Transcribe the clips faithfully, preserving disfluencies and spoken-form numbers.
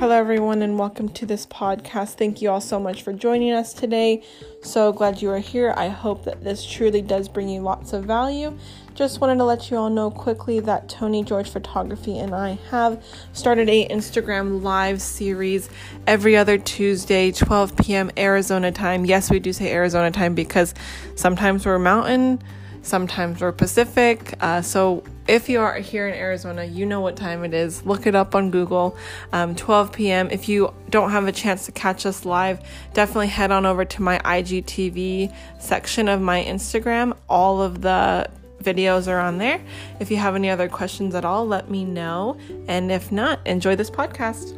Hello everyone and welcome to this podcast. Thank you all so much for joining us today. So glad you are here. I hope that this truly does bring you lots of value. Just wanted to let you all know quickly that Tony George Photography and I have started a Instagram live series every other Tuesday, twelve p.m. Arizona time. Yes, we do say Arizona time because sometimes we're mountain, sometimes we're Pacific. Uh, so if you are here in Arizona, you know what time it is. Look it up on Google, um, twelve p.m. If you don't have a chance to catch us live, definitely head on over to my I G T V section of my Instagram. All of the videos are on there. If you have any other questions at all, let me know. And if not, enjoy this podcast.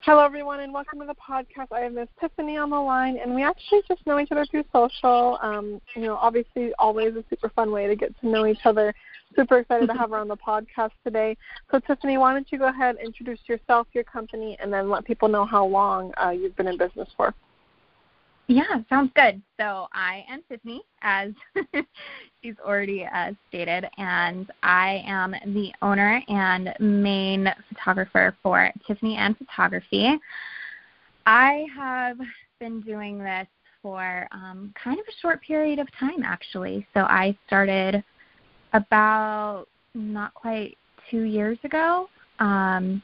Hello, everyone, and welcome to the podcast. I have Miss Tiffany on the line, and we actually just know each other through social. Um, you know, obviously, always a super fun way to get to know each other. Super excited to have her on the podcast today. So, Tiffany, why don't you go ahead and introduce yourself, your company, and then let people know how long uh, you've been in business for. Yeah, sounds good. So I am Tiffany, as she's already uh, stated, and I am the owner and main photographer for Tiffany Ann Photography. I have been doing this for um, kind of a short period of time, actually. So I started about not quite two years ago, um,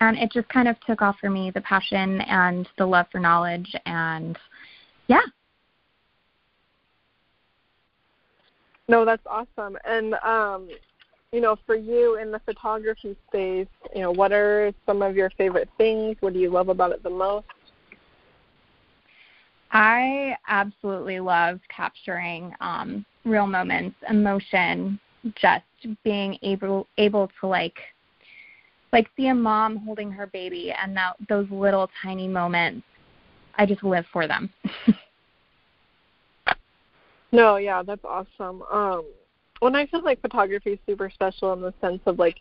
and it just kind of took off for me, the passion and the love for knowledge, and yeah. No, that's awesome. And, um, you know, for you in the photography space, you know, what are some of your favorite things? What do you love about it the most? I absolutely love capturing um, real moments, emotion, just being able able to, like, Like, see a mom holding her baby, and that, those little tiny moments, I just live for them. No, yeah, that's awesome. Um, when I feel like photography is super special in the sense of, like,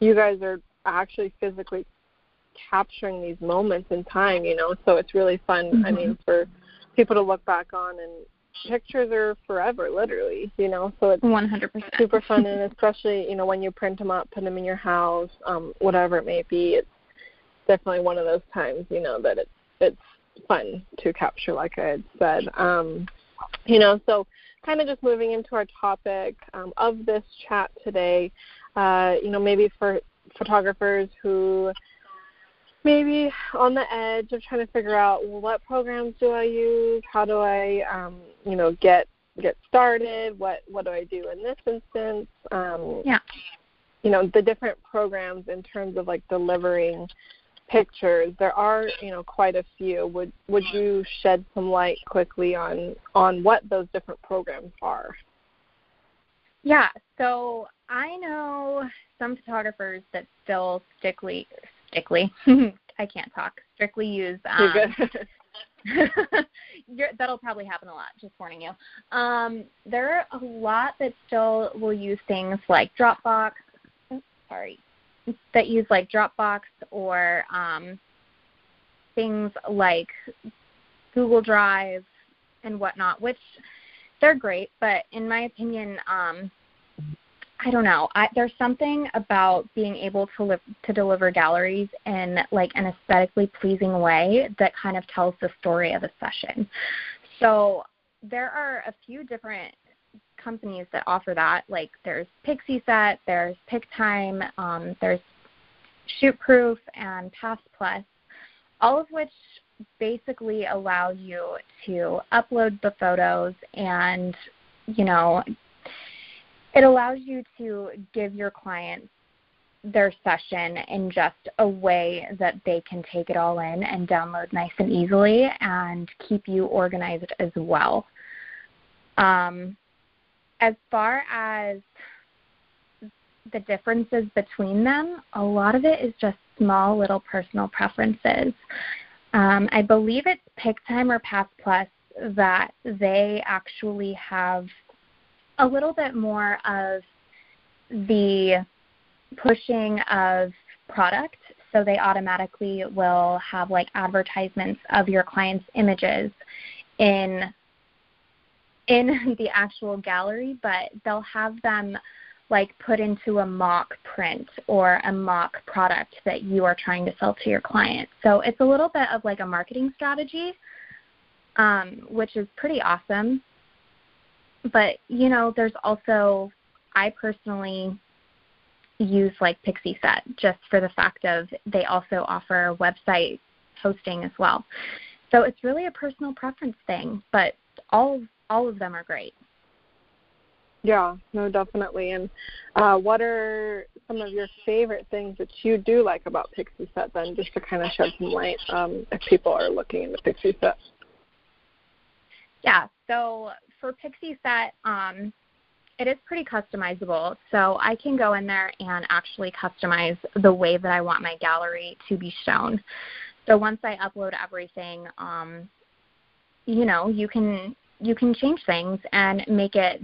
you guys are actually physically capturing these moments in time, you know, so it's really fun, mm-hmm. I mean, for people to look back on, and pictures are forever, literally, you know, so it's one hundred percent super fun, and especially, you know, when you print them up, put them in your house, um, whatever it may be, it's definitely one of those times, you know, that it's it's fun to capture, like I had said. Um, you know, so kind of just moving into our topic um, of this chat today, uh, you know, maybe for photographers who maybe on the edge of trying to figure out, well, what programs do I use? How do I, um, you know, get get started? What what do I do in this instance? Um, yeah. You know, the different programs in terms of, like, delivering pictures. There are, you know, quite a few. Would would you shed some light quickly on on what those different programs are? Yeah. So I know some photographers that still stickly. Strictly, I can't talk. Strictly use. Um, You're good. you're, that'll probably happen a lot. Just warning you. Um, there are a lot that still will use things like Dropbox. Sorry, that use like Dropbox or um, things like Google Drive and whatnot, which they're great. But in my opinion, um, I don't know. I, there's something about being able to live, to deliver galleries in, like, an aesthetically pleasing way that kind of tells the story of a session. So there are a few different companies that offer that. Like, there's Pixieset, there's Pic-Time, um, there's ShootProof, and Pass Plus, all of which basically allow you to upload the photos and, you know, it allows you to give your clients their session in just a way that they can take it all in and download nice and easily and keep you organized as well. Um, as far as the differences between them, a lot of it is just small little personal preferences. Um, I believe it's Pic-Time or Pass Plus that they actually have a little bit more of the pushing of product, so they automatically will have, like, advertisements of your clients' images in in the actual gallery, but they'll have them, like put into a mock print or a mock product that you are trying to sell to your client. So it's a little bit of like a marketing strategy, um, which is pretty awesome. But, you know, there's also, I personally use like Pixieset just for the fact of they also offer website hosting as well. So it's really a personal preference thing, but all all of them are great. Yeah, no, definitely. And uh, what are some of your favorite things that you do like about Pixieset then, just to kind of shed some light um, if people are looking into Pixieset? Yeah, so for Pixieset, um, it is pretty customizable. So I can go in there and actually customize the way that I want my gallery to be shown. So once I upload everything, um, you know, you can you can change things and make it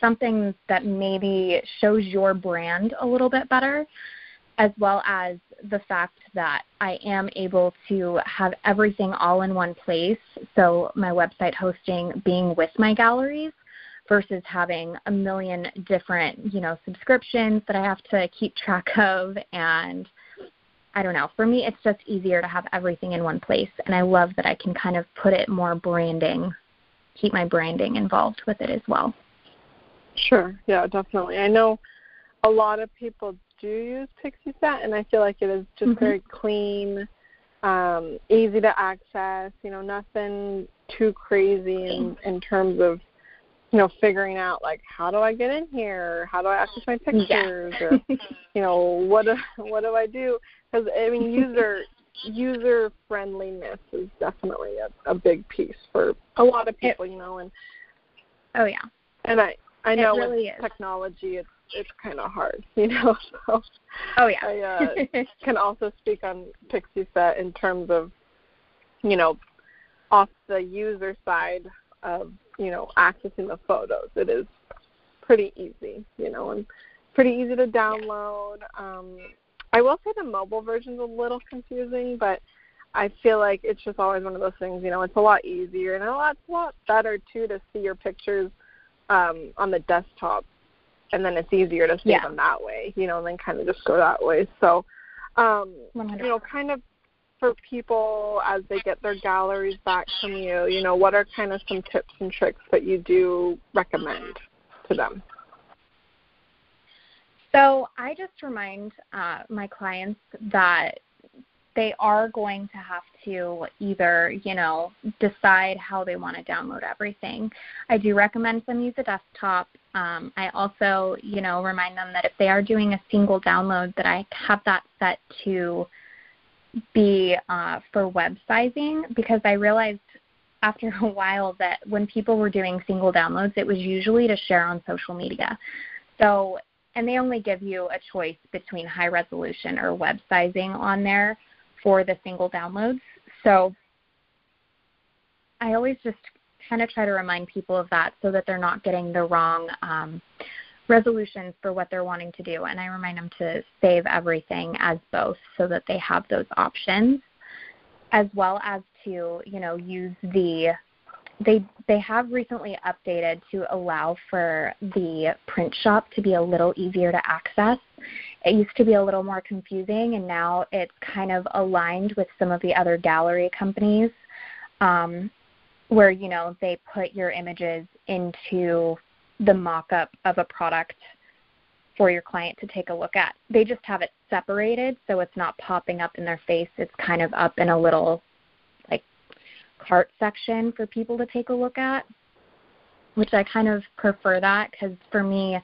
something that maybe shows your brand a little bit better, as well as the fact that I am able to have everything all in one place, so my website hosting being with my galleries versus having a million different, you know, subscriptions that I have to keep track of. And I don't know, for me it's just easier to have everything in one place, and I love that I can kind of put it more branding, keep my branding involved with it as well. Sure, yeah, definitely. I know a lot of people do use Pixieset, and I feel like it is just mm-hmm. very clean, um, easy to access, you know, nothing too crazy in, in terms of, you know, figuring out, like, how do I get in here? How do I access my pictures? Yeah. Or, you know, what do, what do I do? Because, I mean, user user friendliness is definitely a, a big piece for a lot of people, you know. And oh, yeah. And I, I know really with is. technology, it's it's kind of hard, you know. So oh, yeah. I uh, can also speak on Pixieset in terms of, you know, off the user side of, you know, accessing the photos. It is pretty easy, you know, and pretty easy to download. Um, I will say the mobile version's a little confusing, but I feel like it's just always one of those things, you know, it's a lot easier and a lot, lot better, too, to see your pictures um, on the desktop, and then it's easier to see yeah. them that way, you know, and then kind of just go that way. So, um, you know, kind of for people as they get their galleries back from you, you know, what are kind of some tips and tricks that you do recommend to them? So I just remind uh, my clients that they are going to have to either, you know, decide how they want to download everything. I do recommend them use a desktop. Um, I also, you know, remind them that if they are doing a single download, that I have that set to be uh, for web sizing, because I realized after a while that when people were doing single downloads, it was usually to share on social media. So, and they only give you a choice between high resolution or web sizing on there for the single downloads. So I always just kind of try to remind people of that so that they're not getting the wrong um, resolutions for what they're wanting to do, and I remind them to save everything as both so that they have those options, as well as to, you know, use the, they they have recently updated to allow for the print shop to be a little easier to access. It used to be a little more confusing, and now it's kind of aligned with some of the other gallery companies um, where, you know, they put your images into the mock-up of a product for your client to take a look at. They just have it separated, so it's not popping up in their face. It's kind of up in a little, like, cart section for people to take a look at, which I kind of prefer that, because for me,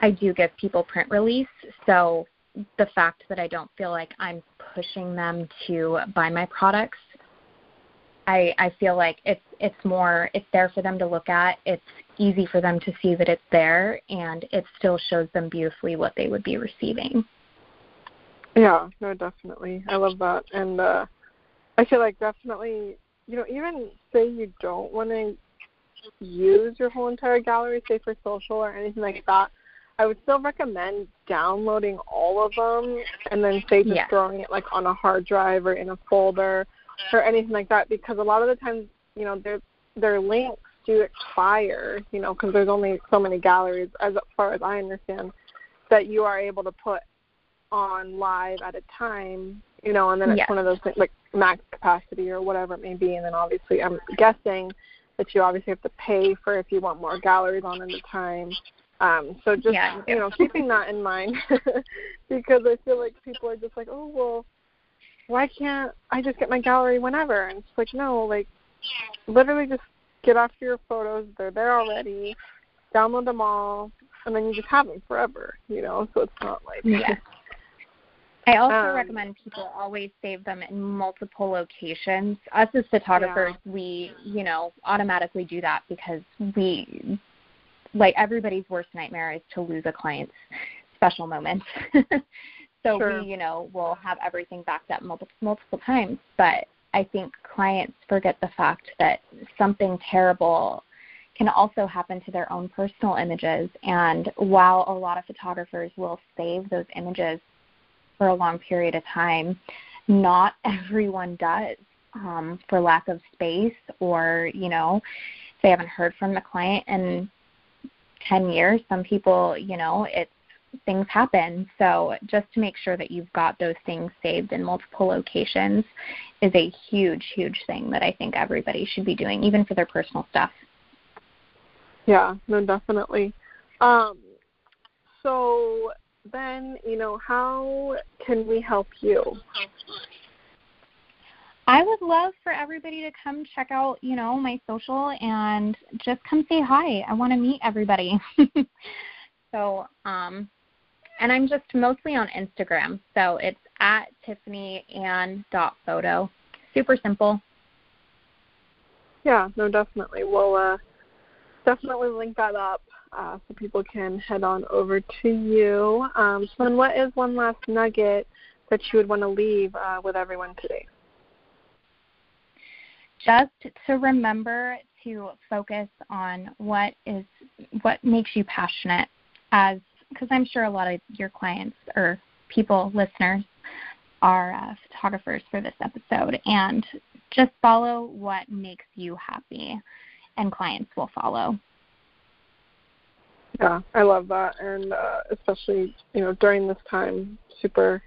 I do give people print release, so the fact that I don't feel like I'm pushing them to buy my products, I, I feel like it's it's more, it's there for them to look at. It's easy for them to see that it's there, and it still shows them beautifully what they would be receiving. Yeah, no, definitely. I love that. And uh, I feel like definitely, you know, even say you don't want to use your whole entire gallery, say for social or anything like that, I would still recommend downloading all of them and then say just yeah. throwing it like on a hard drive or in a folder or anything like that, because a lot of the times, you know, their their links do expire, you know, because there's only so many galleries, as far as I understand, that you are able to put on live at a time, you know, and then it's yes. one of those things, like max capacity or whatever it may be. And then obviously I'm guessing that you obviously have to pay for if you want more galleries on at a time. Um, so just, yeah. you know, keeping that in mind because I feel like people are just like, oh, well, why can't I just get my gallery whenever? And it's like, no, like literally just get after your photos. They're there already. Download them all. And then you just have them forever, you know, so it's not like. Yeah. I also um, recommend people always save them in multiple locations. Us as photographers, yeah. we, you know, automatically do that because we, like everybody's worst nightmare is to lose a client's special moment. So sure. we, you know, will have everything backed up multiple, multiple times. But I think clients forget the fact that something terrible can also happen to their own personal images. And while a lot of photographers will save those images for a long period of time, not everyone does um, for lack of space or, you know, they haven't heard from the client in ten years. Some people, you know, it's things happen. So just to make sure that you've got those things saved in multiple locations is a huge, huge thing that I think everybody should be doing, even for their personal stuff. Yeah, no, definitely. Um, so then, you know, how can we help you? I would love for everybody to come check out, you know, my social and just come say hi. I want to meet everybody. So, um, and I'm just mostly on Instagram. So it's at tiffany ann dot photo. Super simple. Yeah, no, definitely. We'll uh, definitely link that up. Uh, so people can head on over to you. Um, so then what is one last nugget that you would want to leave uh, with everyone today? Just to remember to focus on what is what makes you passionate, as because I'm sure a lot of your clients or people, listeners, are uh, photographers for this episode, and just follow what makes you happy, and clients will follow. Yeah, I love that, and uh, especially, you know, during this time, super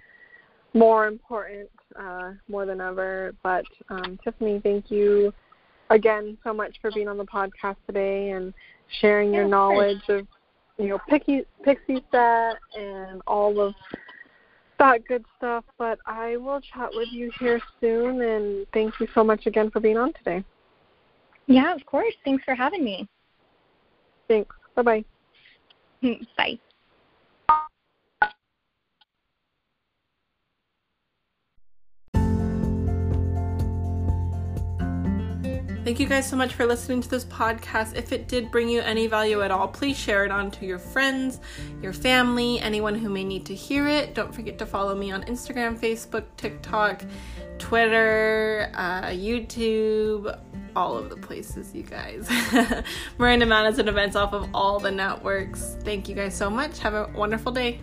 more important, uh, more than ever. But, um, Tiffany, thank you again so much for being on the podcast today and sharing your knowledge of, you know, Pixie, Pixieset and all of that good stuff. But I will chat with you here soon, and thank you so much again for being on today. Yeah, of course. Thanks for having me. Thanks. Bye-bye. Bye. Thank you guys so much for listening to this podcast. If it did bring you any value at all, please share it on to your friends, your family, anyone who may need to hear it. Don't forget to follow me on Instagram, Facebook, TikTok, Twitter, uh, YouTube, all of the places, you guys. Miranda Madison events off of all the networks. Thank you guys so much. Have a wonderful day.